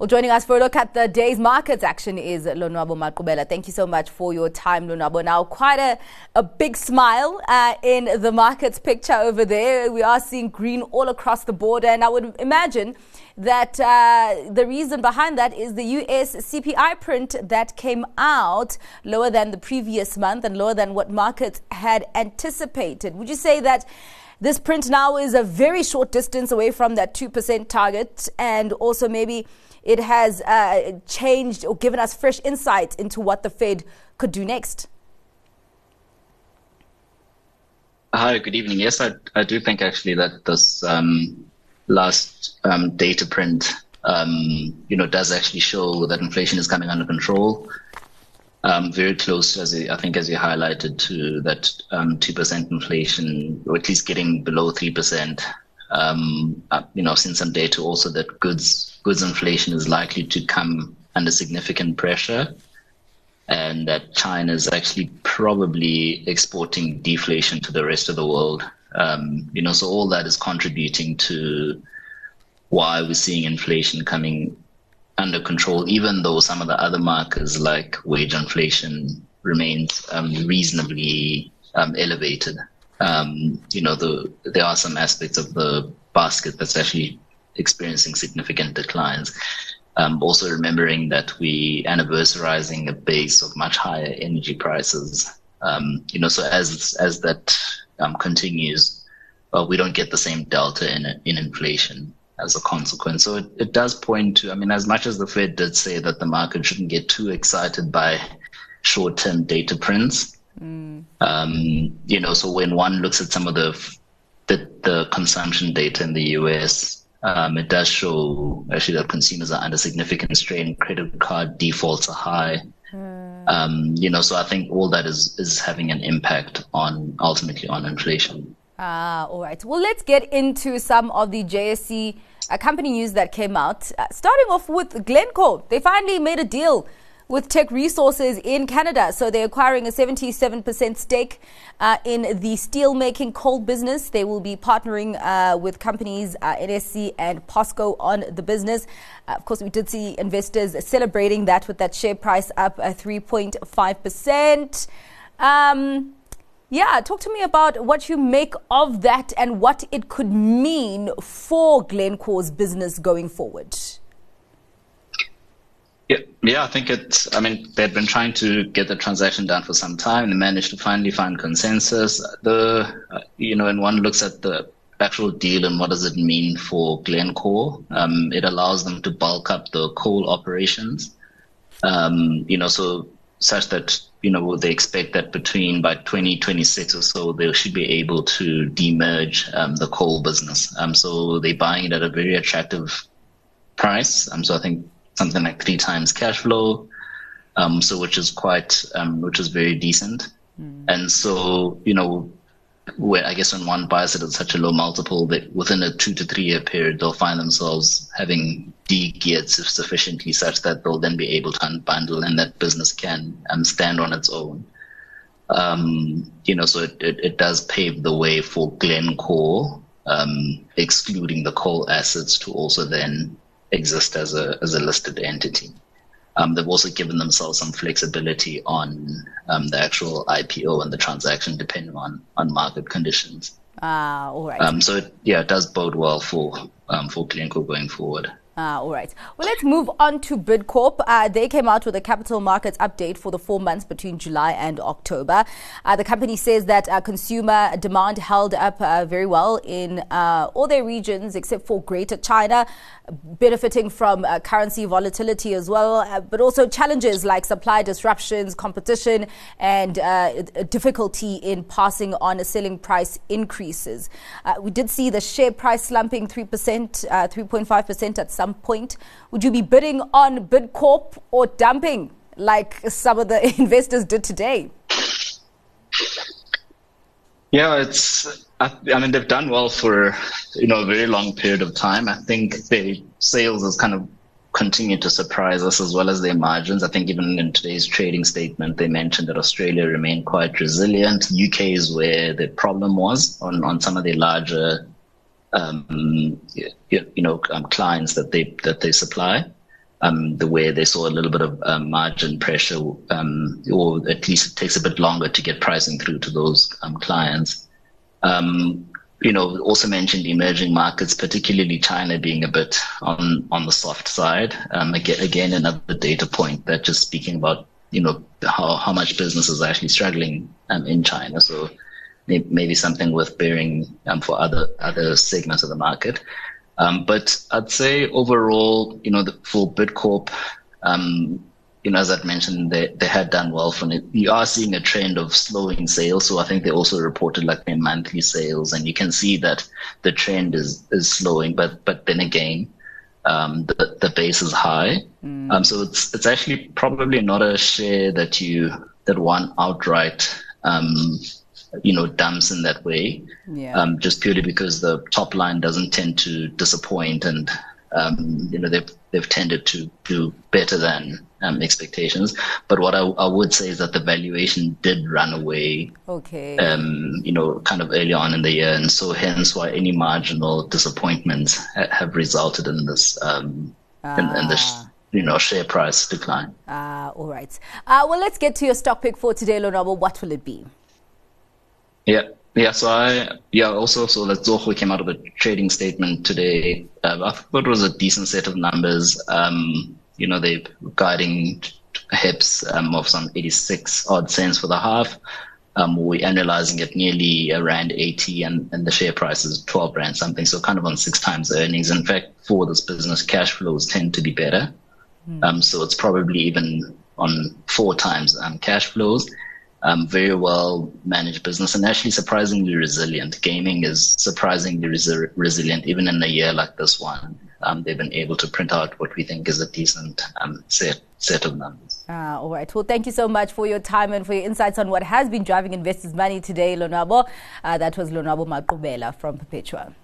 Well, joining us for a look at the day's markets action is Lonwabo Maqubela. Thank you so much for your time, Lonwabo. Now, quite a big smile in the markets picture over there. We are seeing green all across the board, and I would imagine that the reason behind that is the U.S. CPI print that came out lower than the previous month and lower than what markets had anticipated. Would you say that this print now is a very short distance away from that 2% target, and also maybe it has changed or given us fresh insight into what the Fed could do next? Hi, good evening. Yes, I do think actually that this last data print, does actually show that inflation is coming under control. Very close, as you highlighted, to that 2% inflation, or at least getting below 3%. I've seen some data also that goods inflation is likely to come under significant pressure, and that China is actually probably exporting deflation to the rest of the world. So all that is contributing to why we're seeing inflation coming under control, even though some of the other markers like wage inflation remains reasonably elevated. There are some aspects of the basket that's actually experiencing significant declines. Also remembering that we anniversarizing a base of much higher energy prices. So as that continues, we don't get the same delta in inflation as a consequence. So it does point to, as much as the Fed did say that the market shouldn't get too excited by short-term data prints. So when one looks at some of the consumption data in the U.S., it does show actually that consumers are under significant strain. Credit card defaults are high. So I think all that is having an impact ultimately on inflation. All right. Well, let's get into some of the JSE company news that came out. Starting off with Glencore. They finally made a deal with Teck Resources in Canada. So they're acquiring a 77% stake in the steelmaking coal business. They will be partnering with companies NSC and POSCO on the business. Of course, we did see investors celebrating that with that share price up 3.5%. Yeah, talk to me about what you make of that and what it could mean for Glencore's business going forward. Yeah, I think it's, they've been trying to get the transaction done for some time and managed to finally find consensus. When one looks at the actual deal and what does it mean for Glencore, it allows them to bulk up the coal operations, so such that they expect that by 2026 or so, they should be able to demerge the coal business. So they're buying it at a very attractive price. So I think something like 3 times cash flow. So which is very decent. And so where I guess when one buys it at such a low multiple, that within a 2 to 3 year period, they'll find themselves having de-geared sufficiently such that they'll then be able to unbundle and that business can stand on its own. So it does pave the way for Glencore, excluding the coal assets, to also then exist as a listed entity. They've also given themselves some flexibility on the actual IPO and the transaction, depending on market conditions. All right. It does bode well for Glencore going forward. All right. Well, let's move on to Bidcorp. They came out with a capital markets update for the 4 months between July and October. The company says that consumer demand held up very well in all their regions except for Greater China, benefiting from currency volatility as well, but also challenges like supply disruptions, competition, and difficulty in passing on selling price increases. We did see the share price slumping 3%, 3.5% at some point. Would you be bidding on Bidcorp or dumping like some of the investors did today? Yeah, they've done well for a very long period of time. I think their sales has kind of continued to surprise us, as well as their margins. I think even in today's trading statement, they mentioned that Australia remained quite resilient. UK is where the problem was on some of the larger clients that they supply. where they saw a little bit of margin pressure, or at least it takes a bit longer to get pricing through to those clients. You know, also mentioned emerging markets, particularly China, being a bit on the soft side. Again, another data point that just speaking about, you know, how much business is actually struggling in China. So maybe something worth bearing for other segments of the market. But I'd say overall, you know, for Bidcorp, you know, as I'd mentioned, they had done well from it. You are seeing a trend of slowing sales. So I think they also reported like their monthly sales, and you can see that the trend is slowing. But then again, the base is high. So it's actually probably not a share that one outright, you know, dumps in that way, just purely because the top line doesn't tend to disappoint, and you know, they've tended to do better than expectations. But what I would say is that the valuation did run away, you know, kind of early on in the year, and so hence why any marginal disappointments have resulted in this in this, you know, share price decline. All right. Well, let's get to your stock pick for today, Lonwabo. What will it be? Yeah. So that Zoho came out of a trading statement today. I thought it was a decent set of numbers. You know, they're guiding HEPS of some 86 odd cents for the half. We're analyzing it nearly around 80, and the share price is 12 rand something. So kind of on 6 times earnings. In fact, for this business, cash flows tend to be better. So it's probably even on 4 times cash flows. Very well managed business, and actually surprisingly resilient. Gaming is surprisingly resilient, even in a year like this one. They've been able to print out what we think is a decent set of numbers. All right. Well, thank you so much for your time and for your insights on what has been driving investors' money today, Lonwabo. That was Lonwabo Maqubela from Perpetua.